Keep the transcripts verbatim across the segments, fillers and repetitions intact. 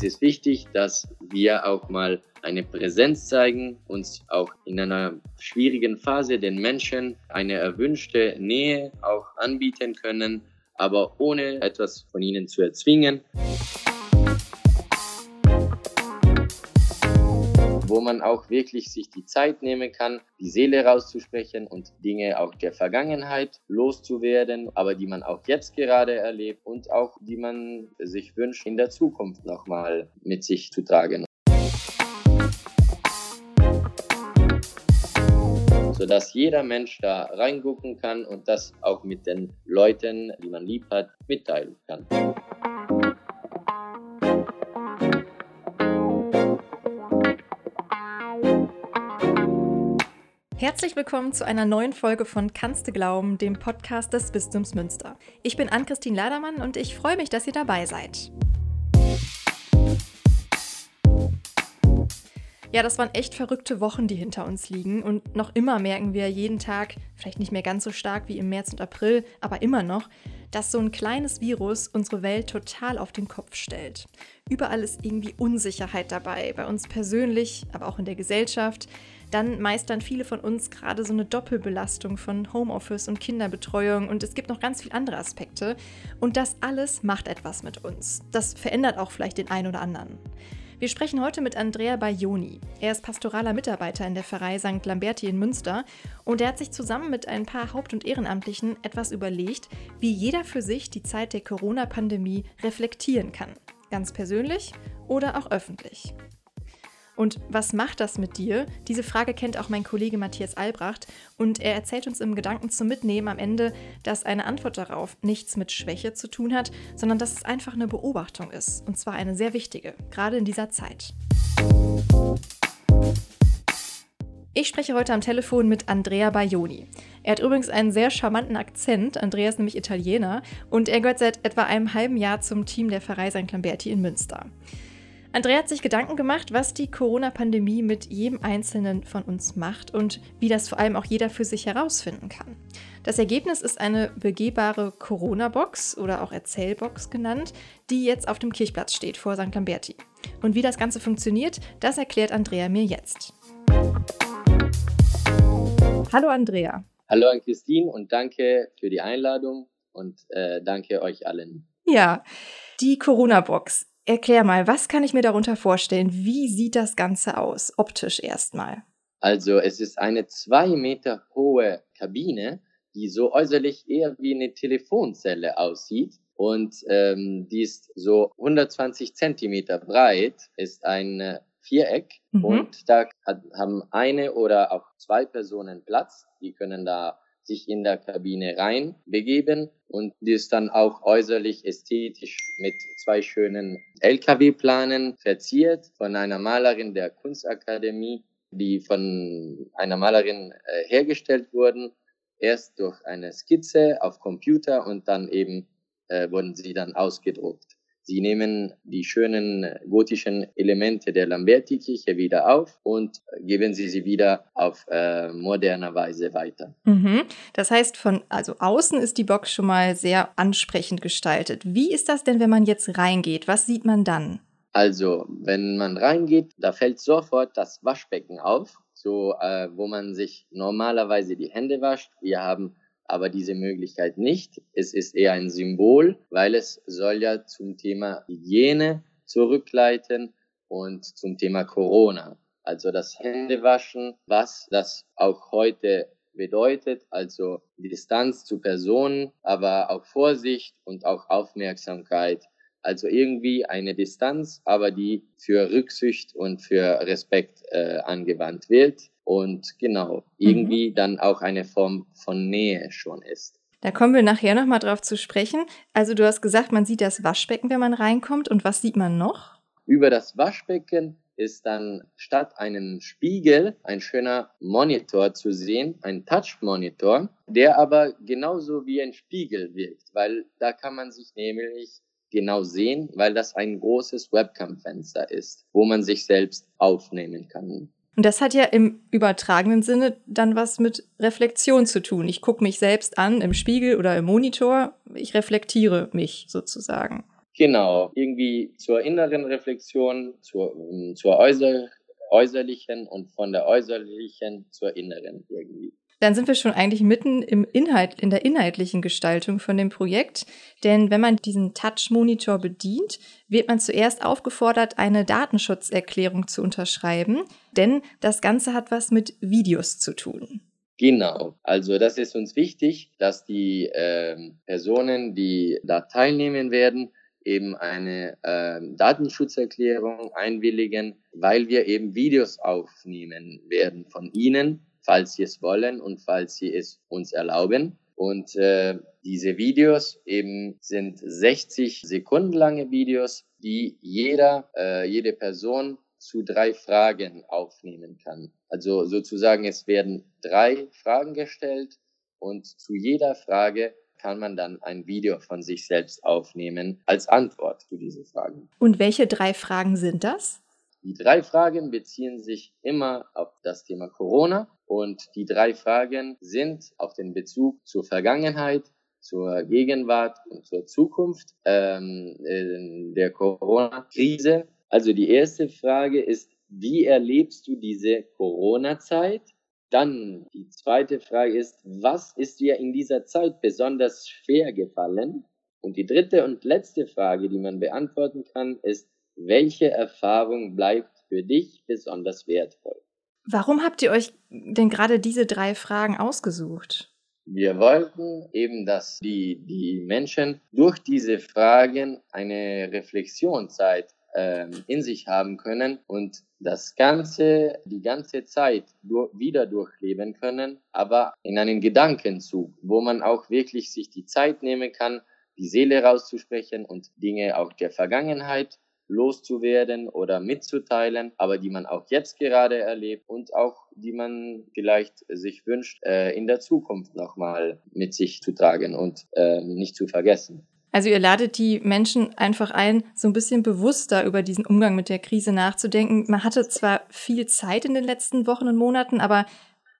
es ist wichtig, dass wir auch mal eine Präsenz zeigen, uns auch in einer schwierigen Phase den Menschen eine erwünschte Nähe auch anbieten können, aber ohne etwas von ihnen zu erzwingen. Wo man auch wirklich sich die Zeit nehmen kann, die Seele rauszusprechen und Dinge auch der Vergangenheit loszuwerden, aber die man auch jetzt gerade erlebt und auch die man sich wünscht, in der Zukunft nochmal mit sich zu tragen. Sodass jeder Mensch da reingucken kann und das auch mit den Leuten, die man lieb hat, mitteilen kann. Herzlich willkommen zu einer neuen Folge von Kannste Glauben, dem Podcast des Bistums Münster. Ich bin Ann-Christin Ladermann und ich freue mich, dass ihr dabei seid. Ja, das waren echt verrückte Wochen, die hinter uns liegen, und noch immer merken wir jeden Tag, vielleicht nicht mehr ganz so stark wie im März und April, aber immer noch, dass so ein kleines Virus unsere Welt total auf den Kopf stellt. Überall ist irgendwie Unsicherheit dabei, bei uns persönlich, aber auch in der Gesellschaft. Dann meistern viele von uns gerade so eine Doppelbelastung von Homeoffice und Kinderbetreuung, und es gibt noch ganz viele andere Aspekte. Und das alles macht etwas mit uns. Das verändert auch vielleicht den einen oder anderen. Wir sprechen heute mit Andrea Bailoni. Er ist pastoraler Mitarbeiter in der Pfarrei Sankt Lamberti in Münster, und er hat sich zusammen mit ein paar Haupt- und Ehrenamtlichen etwas überlegt, wie jeder für sich die Zeit der Corona-Pandemie reflektieren kann. Ganz persönlich oder auch öffentlich. Und was macht das mit dir? Diese Frage kennt auch mein Kollege Matthias Albracht, und er erzählt uns im Gedanken zum Mitnehmen am Ende, dass eine Antwort darauf nichts mit Schwäche zu tun hat, sondern dass es einfach eine Beobachtung ist, und zwar eine sehr wichtige, gerade in dieser Zeit. Ich spreche heute am Telefon mit Andrea Bailoni. Er hat übrigens einen sehr charmanten Akzent, Andrea ist nämlich Italiener, und er gehört seit etwa einem halben Jahr zum Team der Pfarrei Sankt Lamberti in Münster. Andrea hat sich Gedanken gemacht, was die Corona-Pandemie mit jedem Einzelnen von uns macht und wie das vor allem auch jeder für sich herausfinden kann. Das Ergebnis ist eine begehbare Corona-Box oder auch Erzählbox genannt, die jetzt auf dem Kirchplatz steht vor Sankt Lamberti. Und wie das Ganze funktioniert, das erklärt Andrea mir jetzt. Hallo Andrea. Hallo Ann-Christin und danke für die Einladung und äh, danke euch allen. Ja, die Corona-Box. Erklär mal, was kann ich mir darunter vorstellen? Wie sieht das Ganze aus, optisch erstmal? Also es ist eine zwei Meter hohe Kabine, die so äußerlich eher wie eine Telefonzelle aussieht. Und ähm, die ist so hundertzwanzig Zentimeter breit, ist ein Viereck. Mhm. Und da hat, haben eine oder auch zwei Personen Platz. Die können da sich in der Kabine rein begeben. Und die ist dann auch äußerlich ästhetisch mit zwei schönen L K W-Planen verziert von einer Malerin der Kunstakademie, die von einer Malerin äh, hergestellt wurden. Erst durch eine Skizze auf Computer und dann eben äh, wurden sie dann ausgedruckt. Sie nehmen die schönen gotischen Elemente der Lamberti-Kirche wieder auf und geben sie sie wieder auf äh, moderne Weise weiter. Mhm. Das heißt, von also außen ist die Box schon mal sehr ansprechend gestaltet. Wie ist das denn, wenn man jetzt reingeht? Was sieht man dann? Also, wenn man reingeht, da fällt sofort das Waschbecken auf, so äh, wo man sich normalerweise die Hände wascht. Wir haben aber diese Möglichkeit nicht. Es ist eher ein Symbol, weil es soll ja zum Thema Hygiene zurückleiten und zum Thema Corona. Also das Händewaschen, was das auch heute bedeutet, also Distanz zu Personen, aber auch Vorsicht und auch Aufmerksamkeit. Also irgendwie eine Distanz, aber die für Rücksicht und für Respekt äh, angewandt wird. Und genau, irgendwie mhm. dann auch eine Form von Nähe schon ist. Da kommen wir nachher nochmal drauf zu sprechen. Also du hast gesagt, man sieht das Waschbecken, wenn man reinkommt. Und was sieht man noch? Über das Waschbecken ist dann statt einem Spiegel ein schöner Monitor zu sehen, ein Touch-Monitor, der aber genauso wie ein Spiegel wirkt, weil da kann man sich nämlich genau sehen, weil das ein großes Webcam-Fenster ist, wo man sich selbst aufnehmen kann. Und das hat ja im übertragenen Sinne dann was mit Reflexion zu tun. Ich gucke mich selbst an im Spiegel oder im Monitor, ich reflektiere mich sozusagen. Genau, irgendwie zur inneren Reflexion, zur, zur äußer, äußerlichen und von der äußerlichen zur inneren irgendwie. Dann sind wir schon eigentlich mitten im Inhalt, in der inhaltlichen Gestaltung von dem Projekt. Denn wenn man diesen Touch-Monitor bedient, wird man zuerst aufgefordert, eine Datenschutzerklärung zu unterschreiben. Denn das Ganze hat was mit Videos zu tun. Genau, also das ist uns wichtig, dass die äh, Personen, die da teilnehmen werden, eben eine äh, Datenschutzerklärung einwilligen, weil wir eben Videos aufnehmen werden von ihnen, falls sie es wollen und falls sie es uns erlauben. Und äh, diese Videos eben sind sechzig Sekunden lange Videos, die jeder, äh, jede Person zu drei Fragen aufnehmen kann. Also sozusagen, es werden drei Fragen gestellt und zu jeder Frage kann man dann ein Video von sich selbst aufnehmen als Antwort zu diesen Fragen. Und welche drei Fragen sind das? Die drei Fragen beziehen sich immer auf das Thema Corona und die drei Fragen sind auf den Bezug zur Vergangenheit, zur Gegenwart und zur Zukunft ähm, der Corona-Krise. Also die erste Frage ist, wie erlebst du diese Corona-Zeit? Dann die zweite Frage ist, was ist dir in dieser Zeit besonders schwer gefallen? Und die dritte und letzte Frage, die man beantworten kann, ist, welche Erfahrung bleibt für dich besonders wertvoll? Warum habt ihr euch denn gerade diese drei Fragen ausgesucht? Wir wollten eben, dass die, die Menschen durch diese Fragen eine Reflexionszeit ähm, in sich haben können und das Ganze, die ganze Zeit durch, wieder durchleben können, aber in einen Gedankenzug, wo man auch wirklich sich die Zeit nehmen kann, die Seele rauszusprechen und Dinge auch der Vergangenheit loszuwerden oder mitzuteilen, aber die man auch jetzt gerade erlebt und auch die man vielleicht sich wünscht, äh, in der Zukunft nochmal mit sich zu tragen und äh, nicht zu vergessen. Also ihr ladet die Menschen einfach ein, so ein bisschen bewusster über diesen Umgang mit der Krise nachzudenken. Man hatte zwar viel Zeit in den letzten Wochen und Monaten, aber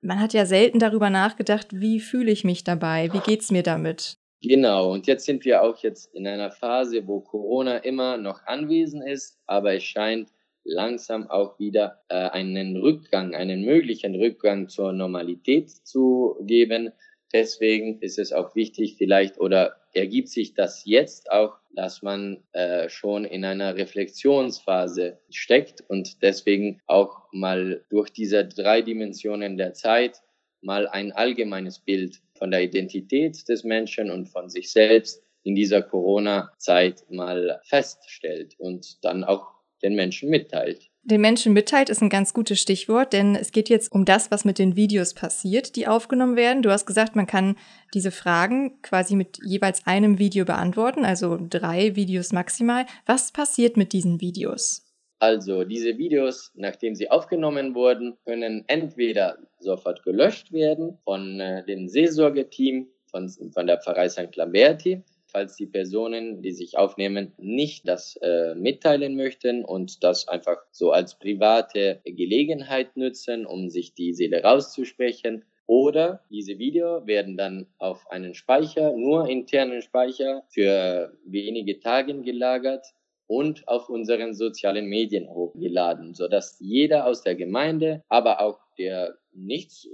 man hat ja selten darüber nachgedacht, wie fühle ich mich dabei, wie geht's mir damit? Genau, und jetzt sind wir auch jetzt in einer Phase, wo Corona immer noch anwesend ist, aber es scheint langsam auch wieder äh, einen Rückgang, einen möglichen Rückgang zur Normalität zu geben. Deswegen ist es auch wichtig vielleicht, oder ergibt sich das jetzt auch, dass man äh, schon in einer Reflexionsphase steckt und deswegen auch mal durch diese drei Dimensionen der Zeit mal ein allgemeines Bild von der Identität des Menschen und von sich selbst in dieser Corona-Zeit mal feststellt und dann auch den Menschen mitteilt. Den Menschen mitteilt ist ein ganz gutes Stichwort, denn es geht jetzt um das, was mit den Videos passiert, die aufgenommen werden. Du hast gesagt, man kann diese Fragen quasi mit jeweils einem Video beantworten, also drei Videos maximal. Was passiert mit diesen Videos? Also diese Videos, nachdem sie aufgenommen wurden, können entweder sofort gelöscht werden von äh, dem Seelsorgeteam von, von der Pfarrei Sankt Lamberti, falls die Personen, die sich aufnehmen, nicht das äh, mitteilen möchten und das einfach so als private Gelegenheit nutzen, um sich die Seele rauszusprechen. Oder diese Videos werden dann auf einen Speicher, nur internen Speicher, für wenige Tage gelagert und auf unseren sozialen Medien hochgeladen, sodass jeder aus der Gemeinde, aber auch der nichts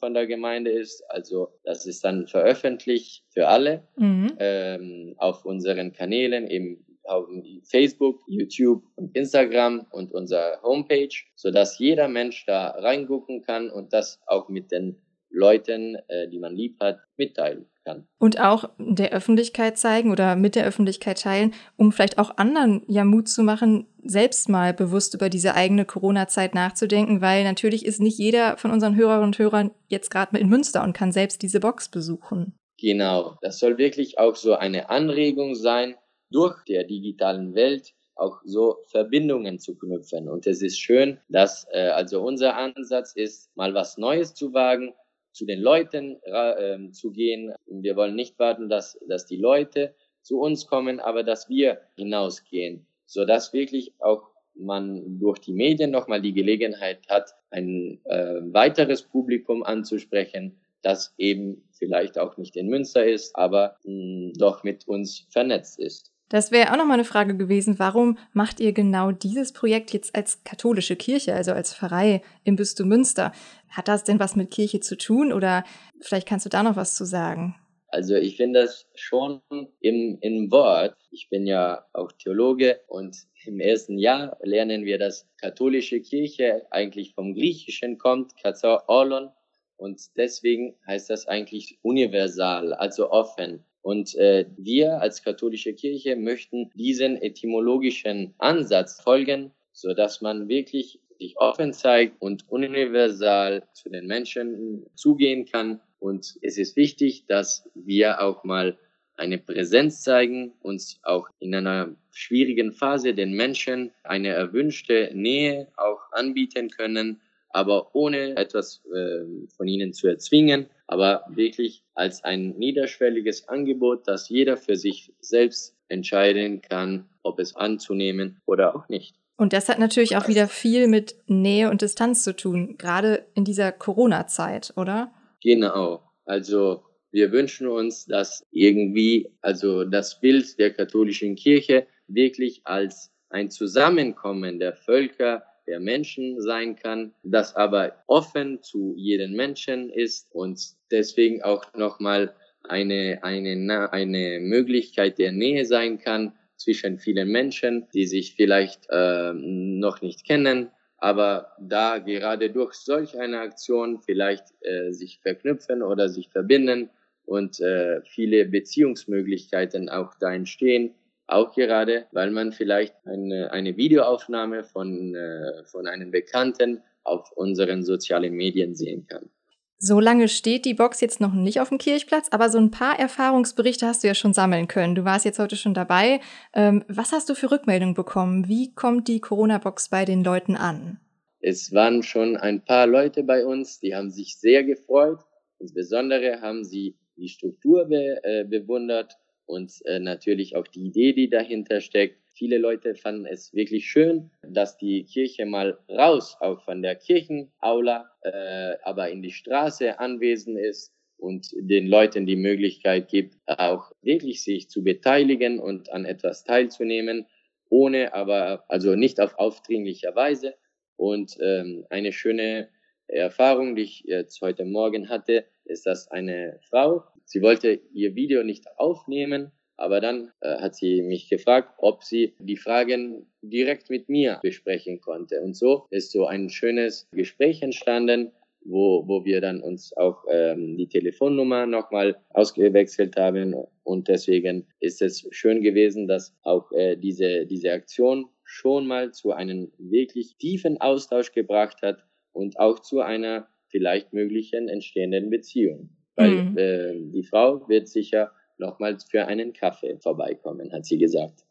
von der Gemeinde ist, also das ist dann veröffentlicht für alle, mhm. ähm, auf unseren Kanälen, eben auf Facebook, YouTube und Instagram und unserer Homepage, sodass jeder Mensch da reingucken kann und das auch mit den Leuten, äh, die man lieb hat, mitteilen kann. Und auch der Öffentlichkeit zeigen oder mit der Öffentlichkeit teilen, um vielleicht auch anderen ja Mut zu machen, selbst mal bewusst über diese eigene Corona-Zeit nachzudenken, weil natürlich ist nicht jeder von unseren Hörerinnen und Hörern jetzt gerade in Münster und kann selbst diese Box besuchen. Genau, das soll wirklich auch so eine Anregung sein, durch der digitalen Welt auch so Verbindungen zu knüpfen. Und es ist schön, dass äh, also unser Ansatz ist, mal was Neues zu wagen, zu den Leuten äh, zu gehen. Wir wollen nicht warten, dass, dass die Leute zu uns kommen, aber dass wir hinausgehen, sodass wirklich auch man durch die Medien nochmal die Gelegenheit hat, ein äh, weiteres Publikum anzusprechen, das eben vielleicht auch nicht in Münster ist, aber mh, doch mit uns vernetzt ist. Das wäre auch nochmal eine Frage gewesen, warum macht ihr genau dieses Projekt jetzt als katholische Kirche, also als Pfarrei im Bistum Münster? Hat das denn was mit Kirche zu tun oder vielleicht kannst du da noch was zu sagen? Also ich finde das schon im, im Wort, ich bin ja auch Theologe und im ersten Jahr lernen wir, dass katholische Kirche eigentlich vom Griechischen kommt, Katho Orlon, und deswegen heißt das eigentlich universal, also offen. Und äh, wir als katholische Kirche möchten diesen etymologischen Ansatz folgen, so dass man wirklich sich offen zeigt und universal zu den Menschen zugehen kann. Und es ist wichtig, dass wir auch mal eine Präsenz zeigen, uns auch in einer schwierigen Phase den Menschen eine erwünschte Nähe auch anbieten können, aber ohne etwas äh, von ihnen zu erzwingen, aber wirklich als ein niederschwelliges Angebot, dass jeder für sich selbst entscheiden kann, ob es anzunehmen oder auch nicht. Und das hat natürlich auch wieder viel mit Nähe und Distanz zu tun, gerade in dieser Corona-Zeit, oder? Genau. Also wir wünschen uns, dass irgendwie, also das Bild der katholischen Kirche wirklich als ein Zusammenkommen der Völker, der Menschen sein kann, das aber offen zu jedem Menschen ist und deswegen auch nochmal eine, eine, eine Möglichkeit der Nähe sein kann zwischen vielen Menschen, die sich vielleicht äh, noch nicht kennen, aber da gerade durch solch eine Aktion vielleicht äh, sich verknüpfen oder sich verbinden und äh, viele Beziehungsmöglichkeiten auch da entstehen. Auch gerade, weil man vielleicht eine, eine Videoaufnahme von, äh, von einem Bekannten auf unseren sozialen Medien sehen kann. So lange steht die Box jetzt noch nicht auf dem Kirchplatz, aber so ein paar Erfahrungsberichte hast du ja schon sammeln können. Du warst jetzt heute schon dabei. Ähm, was hast du für Rückmeldungen bekommen? Wie kommt die Corona-Box bei den Leuten an? Es waren schon ein paar Leute bei uns, die haben sich sehr gefreut. Insbesondere haben sie die Struktur be- äh, bewundert. Und äh, natürlich auch die Idee, die dahinter steckt. Viele Leute fanden es wirklich schön, dass die Kirche mal raus, auch von der Kirchenaula, äh, aber in die Straße anwesend ist und den Leuten die Möglichkeit gibt, auch wirklich sich zu beteiligen und an etwas teilzunehmen, ohne aber, also nicht auf aufdringliche Weise. Und ähm, eine schöne Erfahrung, die ich jetzt heute Morgen hatte, ist, dass eine Frau, sie wollte ihr Video nicht aufnehmen, aber dann äh, hat sie mich gefragt, ob sie die Fragen direkt mit mir besprechen konnte. Und so ist so ein schönes Gespräch entstanden, wo, wo wir dann uns auch ähm, die Telefonnummer nochmal ausgewechselt haben. Und deswegen ist es schön gewesen, dass auch äh, diese, diese Aktion schon mal zu einem wirklich tiefen Austausch gebracht hat und auch zu einer vielleicht möglichen entstehenden Beziehung. Weil mhm. äh, die Frau wird sicher nochmals für einen Kaffee vorbeikommen, hat sie gesagt.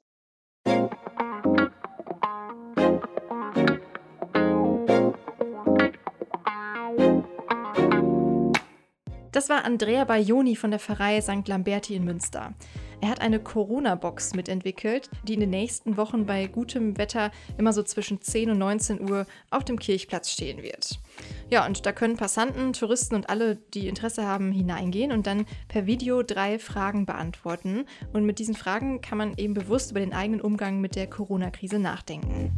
Das war Andrea Bailoni von der Pfarrei Sankt Lamberti in Münster. Er hat eine Corona-Box mitentwickelt, die in den nächsten Wochen bei gutem Wetter immer so zwischen zehn und neunzehn Uhr auf dem Kirchplatz stehen wird. Ja, und da können Passanten, Touristen und alle, die Interesse haben, hineingehen und dann per Video drei Fragen beantworten. Und mit diesen Fragen kann man eben bewusst über den eigenen Umgang mit der Corona-Krise nachdenken.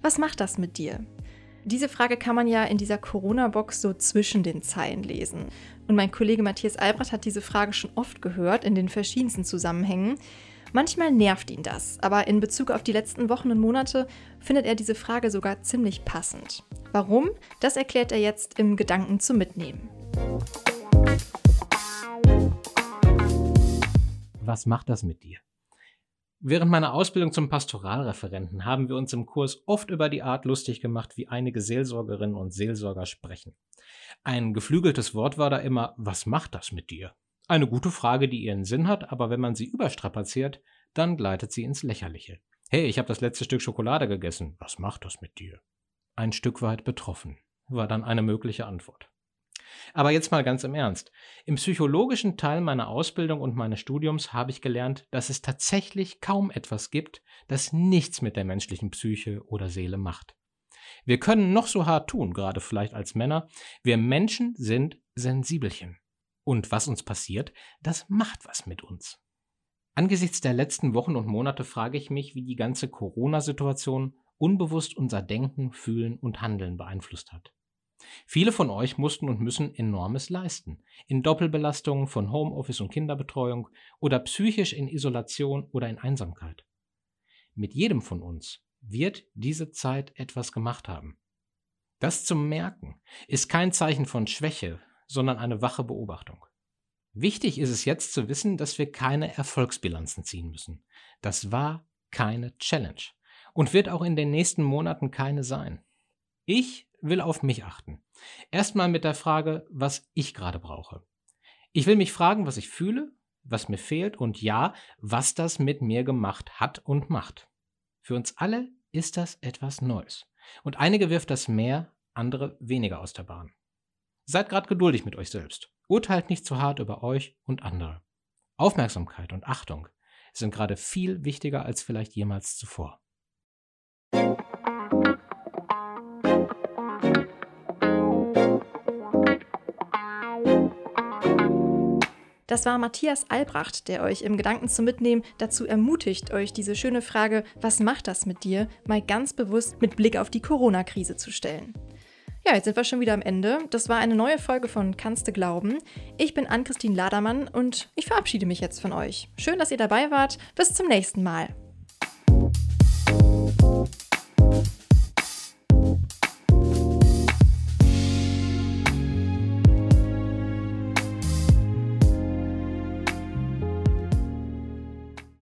Was macht das mit dir? Diese Frage kann man ja in dieser Corona-Box so zwischen den Zeilen lesen. Und mein Kollege Matthias Albracht hat diese Frage schon oft gehört, in den verschiedensten Zusammenhängen. Manchmal nervt ihn das, aber in Bezug auf die letzten Wochen und Monate findet er diese Frage sogar ziemlich passend. Warum? Das erklärt er jetzt im Gedanken zum Mitnehmen. Was macht das mit dir? Während meiner Ausbildung zum Pastoralreferenten haben wir uns im Kurs oft über die Art lustig gemacht, wie einige Seelsorgerinnen und Seelsorger sprechen. Ein geflügeltes Wort war da immer, was macht das mit dir? Eine gute Frage, die ihren Sinn hat, aber wenn man sie überstrapaziert, dann gleitet sie ins Lächerliche. Hey, ich habe das letzte Stück Schokolade gegessen. Was macht das mit dir? Ein Stück weit betroffen, war dann eine mögliche Antwort. Aber jetzt mal ganz im Ernst. Im psychologischen Teil meiner Ausbildung und meines Studiums habe ich gelernt, dass es tatsächlich kaum etwas gibt, das nichts mit der menschlichen Psyche oder Seele macht. Wir können noch so hart tun, gerade vielleicht als Männer. Wir Menschen sind Sensibelchen. Und was uns passiert, das macht was mit uns. Angesichts der letzten Wochen und Monate frage ich mich, wie die ganze Corona-Situation unbewusst unser Denken, Fühlen und Handeln beeinflusst hat. Viele von euch mussten und müssen Enormes leisten. In Doppelbelastungen von Homeoffice und Kinderbetreuung oder psychisch in Isolation oder in Einsamkeit. Mit jedem von uns wird diese Zeit etwas gemacht haben. Das zu merken ist kein Zeichen von Schwäche, sondern eine wache Beobachtung. Wichtig ist es jetzt zu wissen, dass wir keine Erfolgsbilanzen ziehen müssen. Das war keine Challenge und wird auch in den nächsten Monaten keine sein. Ich will auf mich achten. Erstmal mit der Frage, was ich gerade brauche. Ich will mich fragen, was ich fühle, was mir fehlt und ja, was das mit mir gemacht hat und macht. Für uns alle ist das etwas Neues. Und einige wirft das mehr, andere weniger aus der Bahn. Seid gerade geduldig mit euch selbst. Urteilt nicht zu hart über euch und andere. Aufmerksamkeit und Achtung sind gerade viel wichtiger als vielleicht jemals zuvor. Das war Matthias Albracht, der euch im Gedanken zum Mitnehmen dazu ermutigt, euch diese schöne Frage, was macht das mit dir, mal ganz bewusst mit Blick auf die Corona-Krise zu stellen. Ja, jetzt sind wir schon wieder am Ende. Das war eine neue Folge von Kannste Glauben. Ich bin Ann-Christin Ladermann und ich verabschiede mich jetzt von euch. Schön, dass ihr dabei wart. Bis zum nächsten Mal.